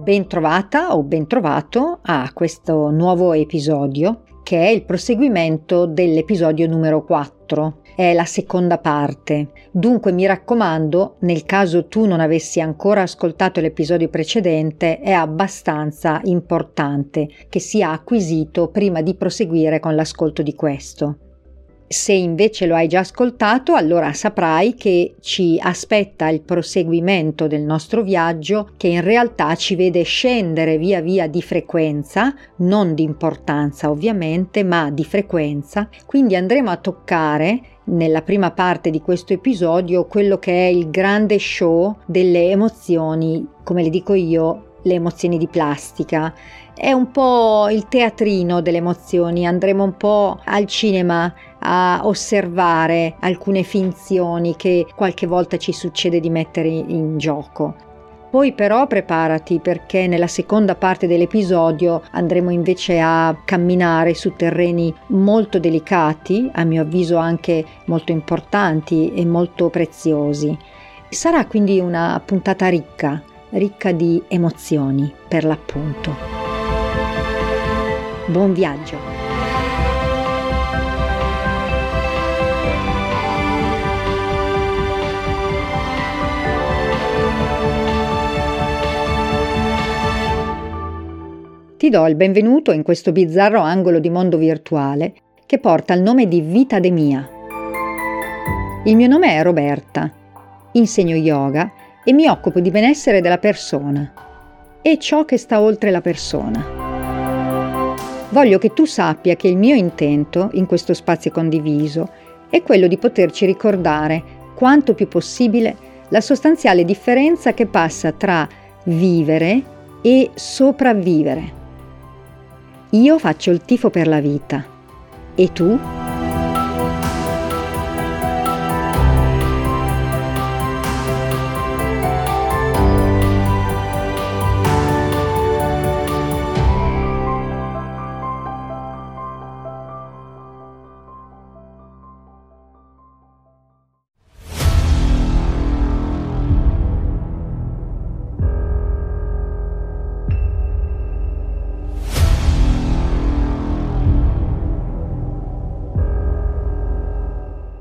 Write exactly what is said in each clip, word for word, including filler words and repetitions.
Bentrovata o bentrovato a questo nuovo episodio, che è il proseguimento dell'episodio numero quattro, è la seconda parte. Dunque mi raccomando, nel caso tu non avessi ancora ascoltato l'episodio precedente, è abbastanza importante che sia acquisito prima di proseguire con l'ascolto di questo. Se invece lo hai già ascoltato, allora saprai che ci aspetta il proseguimento del nostro viaggio, che in realtà ci vede scendere via via di frequenza, non di importanza ovviamente, ma di frequenza. Quindi andremo a toccare nella prima parte di questo episodio quello che è il grande show delle emozioni, come le dico io, le emozioni di plastica. È un po' il teatrino delle emozioni, andremo un po' al cinema a osservare alcune finzioni che qualche volta ci succede di mettere in gioco. Poi però preparati, perché nella seconda parte dell'episodio andremo invece a camminare su terreni molto delicati, a mio avviso anche molto importanti e molto preziosi. Sarà quindi una puntata ricca, ricca di emozioni per l'appunto. Buon viaggio! Ti do il benvenuto in questo bizzarro angolo di mondo virtuale che porta il nome di Vita de Mia. Il mio nome è Roberta, insegno yoga e mi occupo di benessere della persona e ciò che sta oltre la persona. Voglio che tu sappia che il mio intento in questo spazio condiviso è quello di poterci ricordare quanto più possibile la sostanziale differenza che passa tra vivere e sopravvivere. Io faccio il tifo per la vita. E tu?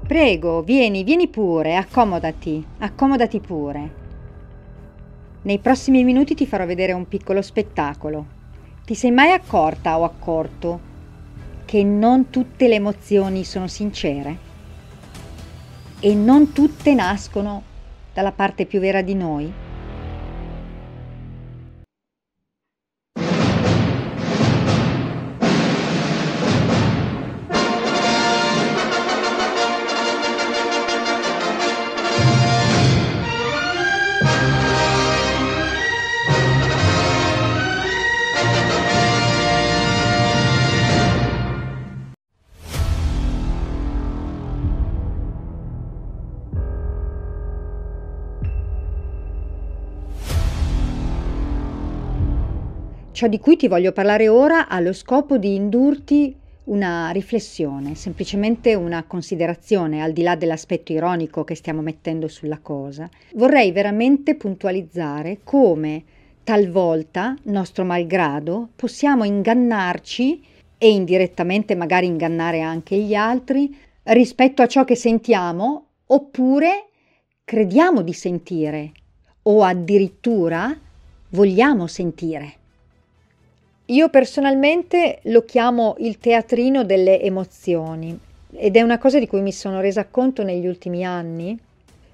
Prego, vieni, vieni pure, accomodati, accomodati pure. Nei prossimi minuti ti farò vedere un piccolo spettacolo. Ti sei mai accorta o accorto che non tutte le emozioni sono sincere? E non tutte nascono dalla parte più vera di noi? Ciò di cui ti voglio parlare ora ha lo scopo di indurti una riflessione, semplicemente una considerazione, al di là dell'aspetto ironico che stiamo mettendo sulla cosa. Vorrei veramente puntualizzare come talvolta, nostro malgrado, possiamo ingannarci e indirettamente magari ingannare anche gli altri rispetto a ciò che sentiamo, oppure crediamo di sentire o addirittura vogliamo sentire. Io personalmente lo chiamo il teatrino delle emozioni ed è una cosa di cui mi sono resa conto negli ultimi anni,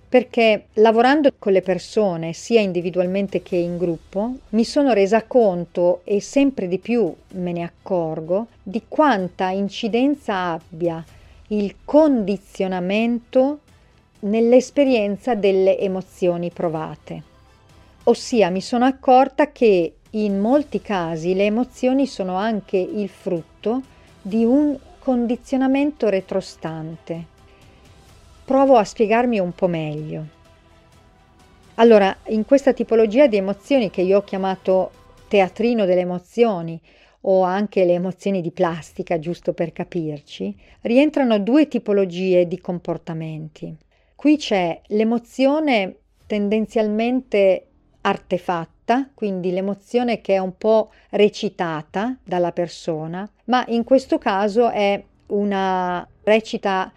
perché lavorando con le persone sia individualmente che in gruppo mi sono resa conto, e sempre di più me ne accorgo, di quanta incidenza abbia il condizionamento nell'esperienza delle emozioni provate. Ossia, mi sono accorta che in molti casi le emozioni sono anche il frutto di un condizionamento retrostante. Provo a spiegarmi un po' meglio. Allora, in questa tipologia di emozioni che io ho chiamato teatrino delle emozioni, o anche le emozioni di plastica, giusto per capirci, rientrano due tipologie di comportamenti. Qui c'è l'emozione tendenzialmente artefatta, quindi l'emozione che è un po' recitata dalla persona, ma in questo caso è una recita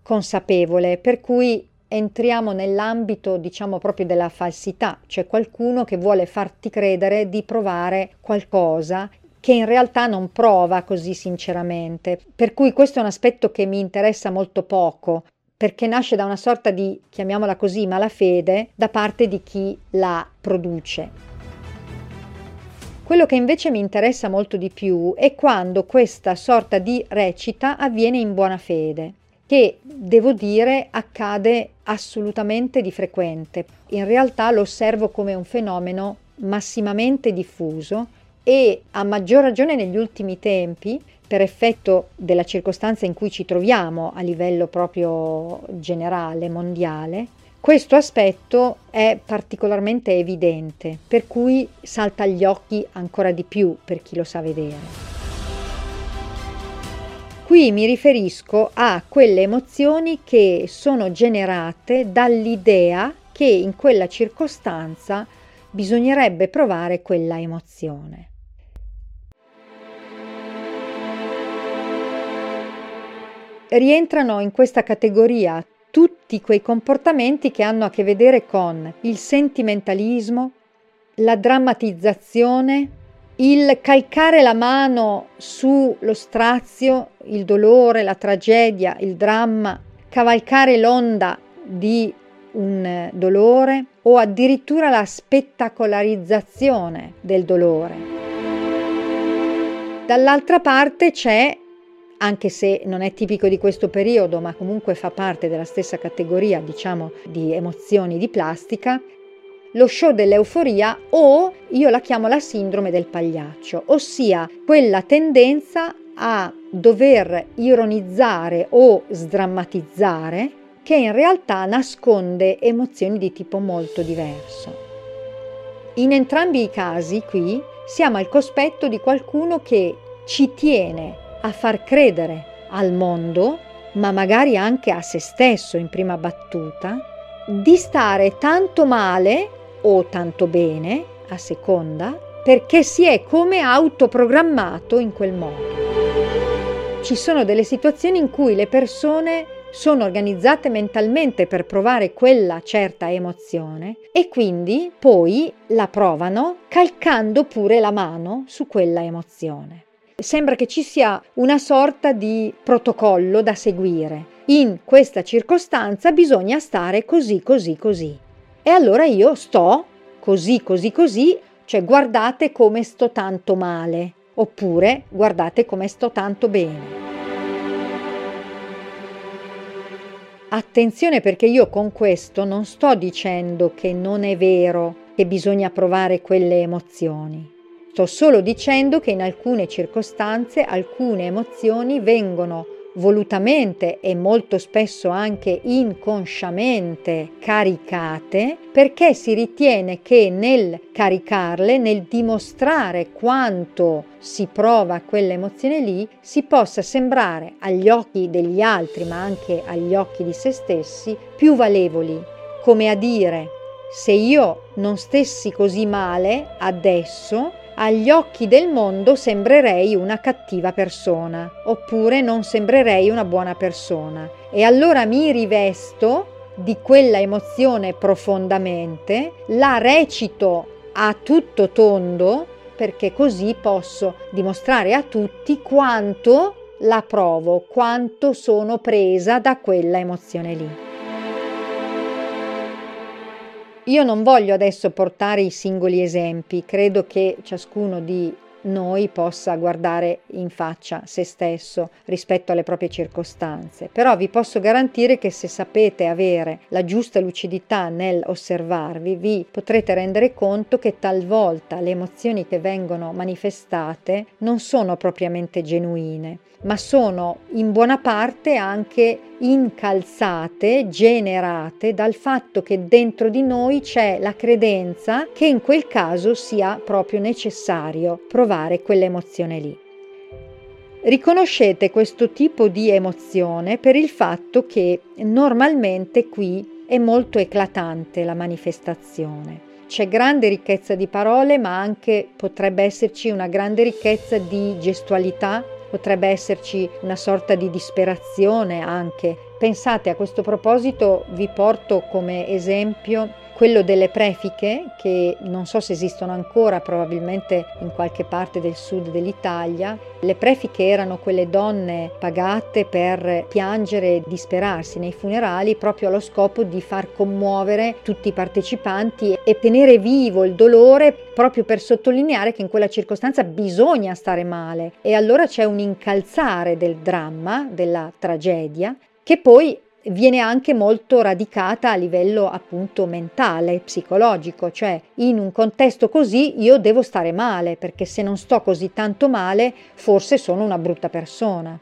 consapevole, per cui entriamo nell'ambito, diciamo, proprio della falsità, cioè qualcuno che vuole farti credere di provare qualcosa che in realtà non prova così sinceramente. Per cui questo è un aspetto che mi interessa molto poco, perché nasce da una sorta di, chiamiamola così, malafede da parte di chi la produce. Quello che invece mi interessa molto di più è quando questa sorta di recita avviene in buona fede, che, devo dire, accade assolutamente di frequente. In realtà lo osservo come un fenomeno massimamente diffuso e a maggior ragione negli ultimi tempi, per effetto della circostanza in cui ci troviamo a livello proprio generale, mondiale, questo aspetto è particolarmente evidente, per cui salta agli occhi ancora di più per chi lo sa vedere. Qui mi riferisco a quelle emozioni che sono generate dall'idea che in quella circostanza bisognerebbe provare quella emozione. Rientrano in questa categoria tutti quei comportamenti che hanno a che vedere con il sentimentalismo, la drammatizzazione, il calcare la mano sullo strazio, il dolore, la tragedia, il dramma, cavalcare l'onda di un dolore o addirittura la spettacolarizzazione del dolore. Dall'altra parte c'è, anche se non è tipico di questo periodo, ma comunque fa parte della stessa categoria, diciamo, di emozioni di plastica, lo show dell'euforia, o io la chiamo la sindrome del pagliaccio, ossia quella tendenza a dover ironizzare o sdrammatizzare che in realtà nasconde emozioni di tipo molto diverso. In entrambi i casi qui siamo al cospetto di qualcuno che ci tiene a far credere al mondo, ma magari anche a se stesso in prima battuta, di stare tanto male o tanto bene, a seconda, perché si è come autoprogrammato in quel modo. Ci sono delle situazioni in cui le persone sono organizzate mentalmente per provare quella certa emozione e quindi poi la provano calcando pure la mano su quella emozione. Sembra che ci sia una sorta di protocollo da seguire. In questa circostanza bisogna stare così, così, così. E allora io sto così, così, così, cioè guardate come sto tanto male, oppure guardate come sto tanto bene. Attenzione, perché io con questo non sto dicendo che non è vero che bisogna provare quelle emozioni. Sto solo dicendo che in alcune circostanze alcune emozioni vengono volutamente e molto spesso anche inconsciamente caricate, perché si ritiene che nel caricarle, nel dimostrare quanto si prova quell'emozione lì, si possa sembrare agli occhi degli altri, ma anche agli occhi di se stessi, più valevoli, come a dire: se io non stessi così male adesso, agli occhi del mondo sembrerei una cattiva persona, oppure non sembrerei una buona persona, e allora mi rivesto di quella emozione profondamente, la recito a tutto tondo, perché così posso dimostrare a tutti quanto la provo, quanto sono presa da quella emozione lì. Io non voglio adesso portare i singoli esempi, credo che ciascuno di noi possa guardare in faccia se stesso rispetto alle proprie circostanze, però vi posso garantire che se sapete avere la giusta lucidità nel osservarvi, vi potrete rendere conto che talvolta le emozioni che vengono manifestate non sono propriamente genuine, ma sono in buona parte anche incalzate, generate dal fatto che dentro di noi c'è la credenza che in quel caso sia proprio necessario provare quell'emozione lì. Riconoscete questo tipo di emozione per il fatto che normalmente qui è molto eclatante la manifestazione. C'è grande ricchezza di parole, ma anche potrebbe esserci una grande ricchezza di gestualità, potrebbe esserci una sorta di disperazione anche. Pensate, a questo proposito vi porto come esempio quello delle prefiche, che non so se esistono ancora, probabilmente in qualche parte del sud dell'Italia. Le prefiche erano quelle donne pagate per piangere e disperarsi nei funerali, proprio allo scopo di far commuovere tutti i partecipanti e tenere vivo il dolore, proprio per sottolineare che in quella circostanza bisogna stare male. E allora c'è un incalzare del dramma, della tragedia, che poi viene anche molto radicata a livello appunto mentale, psicologico, cioè in un contesto così io devo stare male, perché se non sto così tanto male forse sono una brutta persona.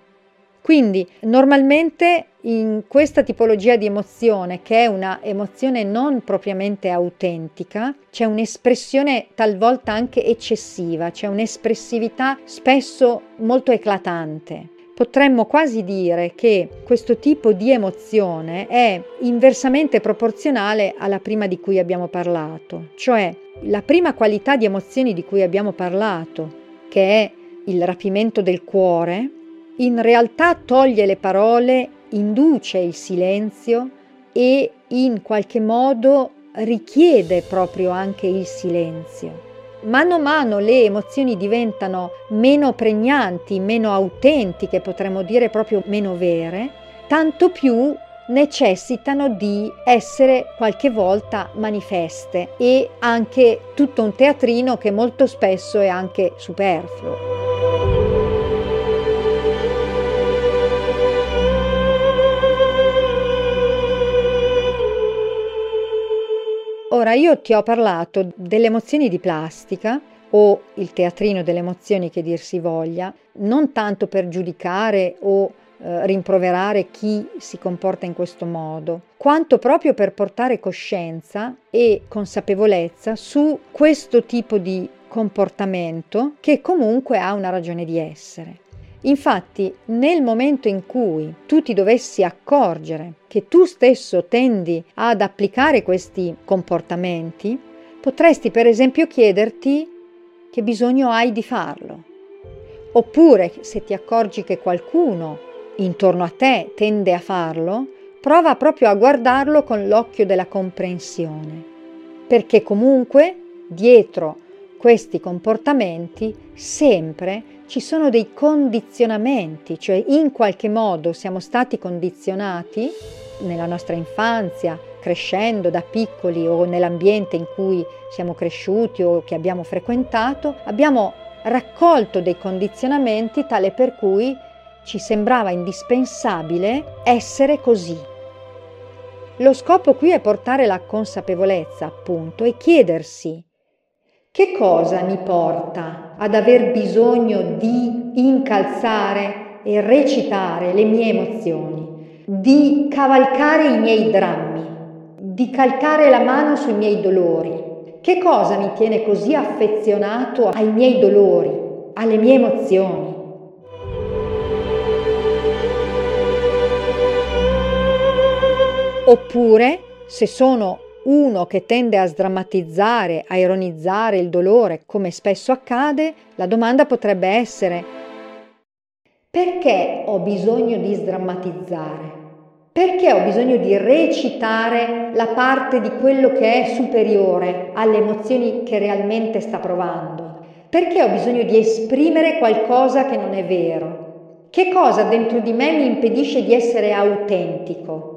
Quindi normalmente in questa tipologia di emozione, che è una emozione non propriamente autentica, c'è un'espressione talvolta anche eccessiva, c'è un'espressività spesso molto eclatante. Potremmo quasi dire che questo tipo di emozione è inversamente proporzionale alla prima di cui abbiamo parlato, cioè la prima qualità di emozioni di cui abbiamo parlato, che è il rapimento del cuore, in realtà toglie le parole, induce il silenzio e in qualche modo richiede proprio anche il silenzio. Mano a mano le emozioni diventano meno pregnanti, meno autentiche, potremmo dire proprio meno vere, tanto più necessitano di essere qualche volta manifeste, e anche tutto un teatrino che molto spesso è anche superfluo. Ora, io ti ho parlato delle emozioni di plastica, o il teatrino delle emozioni che dir si voglia, non tanto per giudicare o eh, rimproverare chi si comporta in questo modo, quanto proprio per portare coscienza e consapevolezza su questo tipo di comportamento che comunque ha una ragione di essere. Infatti, nel momento in cui tu ti dovessi accorgere che tu stesso tendi ad applicare questi comportamenti, potresti per esempio chiederti che bisogno hai di farlo. Oppure, se ti accorgi che qualcuno intorno a te tende a farlo, prova proprio a guardarlo con l'occhio della comprensione, perché comunque dietro questi comportamenti sempre ci sono dei condizionamenti, cioè in qualche modo siamo stati condizionati nella nostra infanzia, crescendo da piccoli o nell'ambiente in cui siamo cresciuti o che abbiamo frequentato, abbiamo raccolto dei condizionamenti tale per cui ci sembrava indispensabile essere così. Lo scopo qui è portare la consapevolezza, appunto, e chiedersi: che cosa mi porta ad aver bisogno di incalzare e recitare le mie emozioni, di cavalcare i miei drammi, di calcare la mano sui miei dolori? Che cosa mi tiene così affezionato ai miei dolori, alle mie emozioni? Oppure, se sono uno che tende a sdrammatizzare, a ironizzare il dolore, come spesso accade, la domanda potrebbe essere: perché ho bisogno di sdrammatizzare? Perché ho bisogno di recitare la parte di quello che è superiore alle emozioni che realmente sta provando? Perché ho bisogno di esprimere qualcosa che non è vero? Che cosa dentro di me mi impedisce di essere autentico?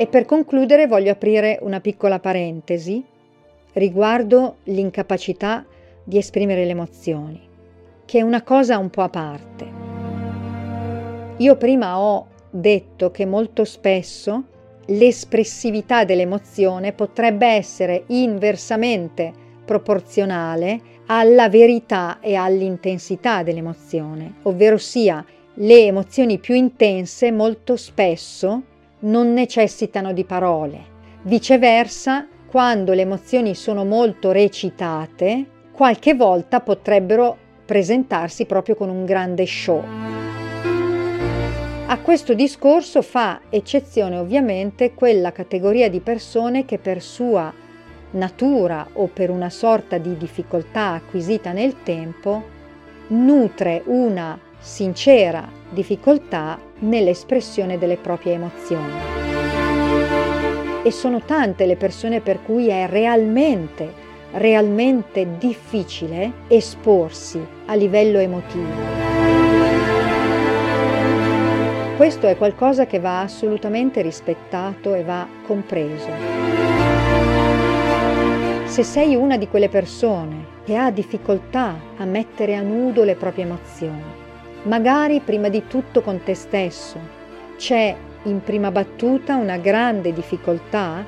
E per concludere voglio aprire una piccola parentesi riguardo l'incapacità di esprimere le emozioni. che è una cosa un po' a parte. Io prima ho detto che molto spesso l'espressività dell'emozione potrebbe essere inversamente proporzionale alla verità e all'intensità dell'emozione, ovvero sia le emozioni più intense molto spesso non necessitano di parole. Viceversa, quando le emozioni sono molto recitate, qualche volta potrebbero presentarsi proprio con un grande show. A questo discorso fa eccezione ovviamente quella categoria di persone che per sua natura o per una sorta di difficoltà acquisita nel tempo nutre una sincera difficoltà nell'espressione delle proprie emozioni. E sono tante le persone per cui è realmente, realmente difficile esporsi a livello emotivo. Questo è qualcosa che va assolutamente rispettato e va compreso. Se sei una di quelle persone che ha difficoltà a mettere a nudo le proprie emozioni, magari prima di tutto con te stesso, c'è in prima battuta una grande difficoltà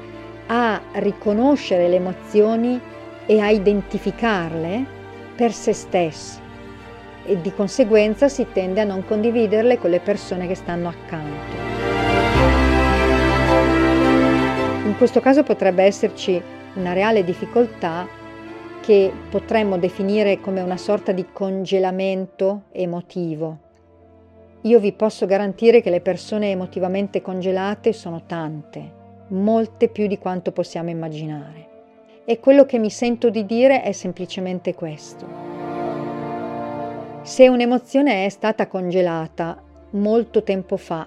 a riconoscere le emozioni e a identificarle per se stessi. E di conseguenza si tende a non condividerle con le persone che stanno accanto. In questo caso potrebbe esserci una reale difficoltà che potremmo definire come una sorta di congelamento emotivo. Io vi posso garantire che le persone emotivamente congelate sono tante, molte più di quanto possiamo immaginare. E quello che mi sento di dire è semplicemente questo. Se un'emozione è stata congelata molto tempo fa,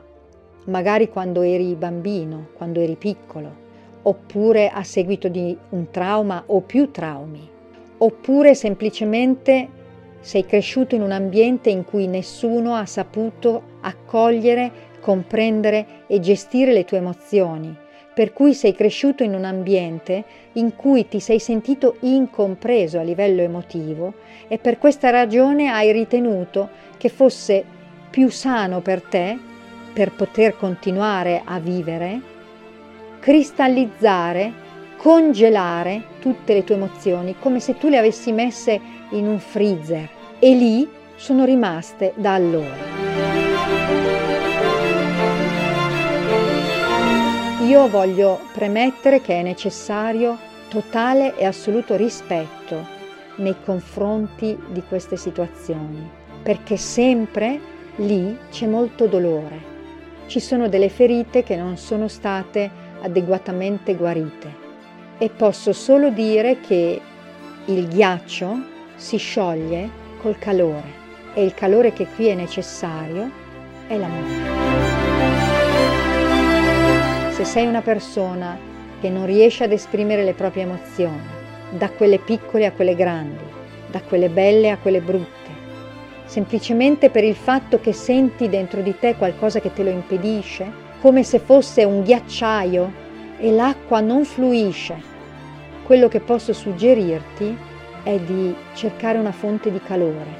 magari quando eri bambino, quando eri piccolo, oppure a seguito di un trauma o più traumi, oppure semplicemente sei cresciuto in un ambiente in cui nessuno ha saputo accogliere, comprendere e gestire le tue emozioni, per cui sei cresciuto in un ambiente in cui ti sei sentito incompreso a livello emotivo e per questa ragione hai ritenuto che fosse più sano per te, per poter continuare a vivere, cristallizzare, congelare tutte le tue emozioni, come se tu le avessi messe in un freezer e lì sono rimaste da allora. Io voglio premettere che è necessario totale e assoluto rispetto nei confronti di queste situazioni, perché sempre lì c'è molto dolore, ci sono delle ferite che non sono state adeguatamente guarite e posso solo dire che il ghiaccio si scioglie col calore e il calore che qui è necessario è l'amore. Se sei una persona che non riesce ad esprimere le proprie emozioni, da quelle piccole a quelle grandi, da quelle belle a quelle brutte, semplicemente per il fatto che senti dentro di te qualcosa che te lo impedisce, come se fosse un ghiacciaio e l'acqua non fluisce, quello che posso suggerirti è di cercare una fonte di calore,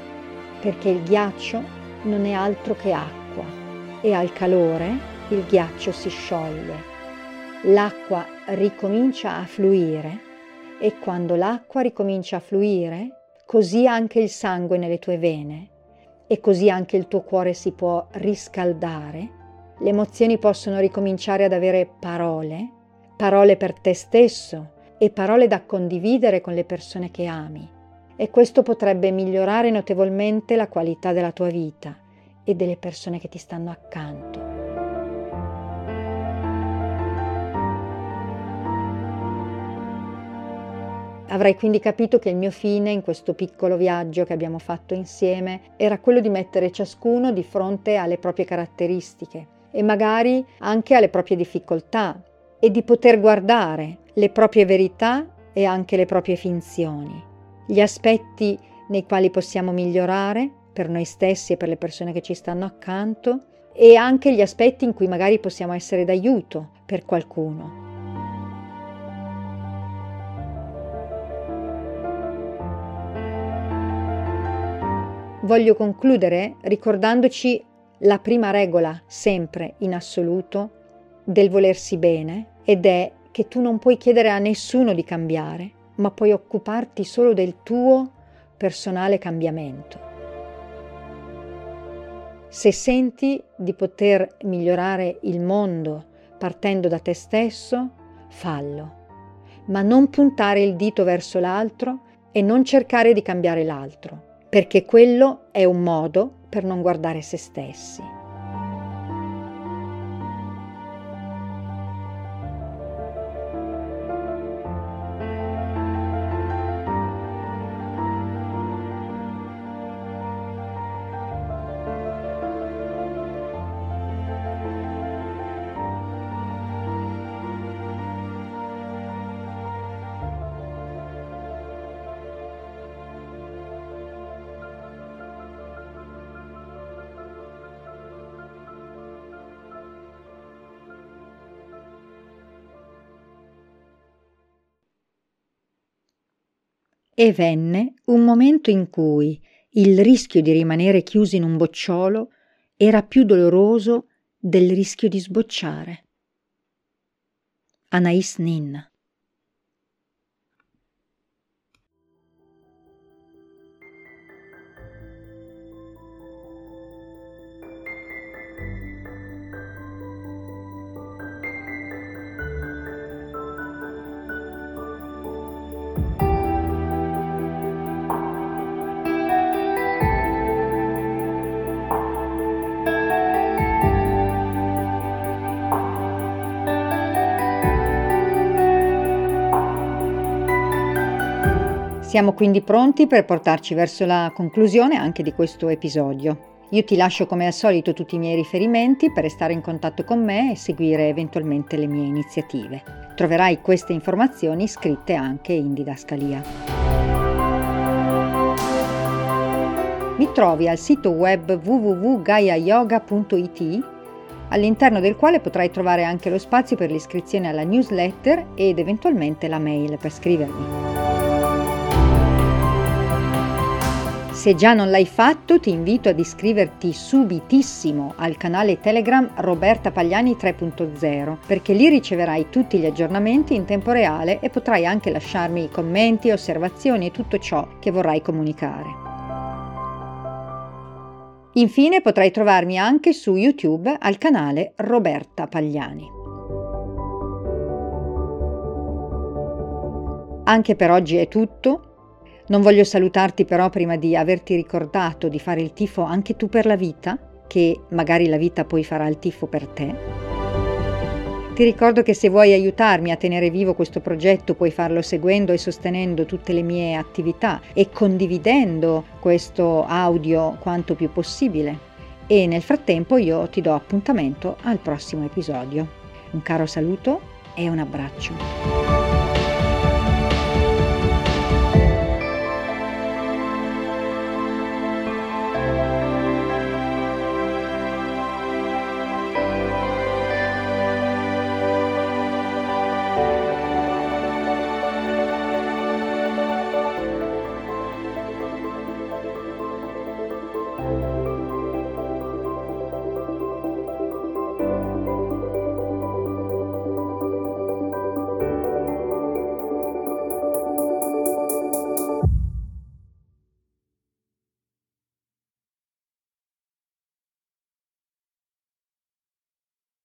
perché il ghiaccio non è altro che acqua e al calore il ghiaccio si scioglie, l'acqua ricomincia a fluire e quando l'acqua ricomincia a fluire, così anche il sangue nelle tue vene e così anche il tuo cuore si può riscaldare, le emozioni possono ricominciare ad avere parole, parole per te stesso e parole da condividere con le persone che ami e questo potrebbe migliorare notevolmente la qualità della tua vita e delle persone che ti stanno accanto. Avrai quindi capito che il mio fine in questo piccolo viaggio che abbiamo fatto insieme era quello di mettere ciascuno di fronte alle proprie caratteristiche e magari anche alle proprie difficoltà e di poter guardare le proprie verità e anche le proprie finzioni, gli aspetti nei quali possiamo migliorare per noi stessi e per le persone che ci stanno accanto e anche gli aspetti in cui magari possiamo essere d'aiuto per qualcuno. Voglio concludere ricordandoci la prima regola, sempre in assoluto, del volersi bene, ed è che tu non puoi chiedere a nessuno di cambiare, ma puoi occuparti solo del tuo personale cambiamento. Se senti di poter migliorare il mondo partendo da te stesso, fallo, ma non puntare il dito verso l'altro e non cercare di cambiare l'altro, perché quello è un modo per non guardare se stessi. E venne un momento in cui il rischio di rimanere chiusi in un bocciolo era più doloroso del rischio di sbocciare. Anaïs Nin. Siamo quindi pronti per portarci verso la conclusione anche di questo episodio. Io ti lascio come al solito tutti i miei riferimenti per restare in contatto con me e seguire eventualmente le mie iniziative. Troverai queste informazioni scritte anche in didascalia. Mi trovi al sito web w w w punto gaia yoga punto i t, all'interno del quale potrai trovare anche lo spazio per l'iscrizione alla newsletter ed eventualmente la mail per scrivermi. Se già non l'hai fatto, ti invito ad iscriverti subitissimo al canale Telegram Roberta Pagliani tre punto zero, perché lì riceverai tutti gli aggiornamenti in tempo reale e potrai anche lasciarmi i commenti, osservazioni e tutto ciò che vorrai comunicare. Infine potrai trovarmi anche su YouTube al canale Roberta Pagliani. Anche per oggi è tutto. Non voglio salutarti però prima di averti ricordato di fare il tifo anche tu per la vita, che magari la vita poi farà il tifo per te. Ti ricordo che se vuoi aiutarmi a tenere vivo questo progetto puoi farlo seguendo e sostenendo tutte le mie attività e condividendo questo audio quanto più possibile. E nel frattempo io ti do appuntamento al prossimo episodio. Un caro saluto e un abbraccio.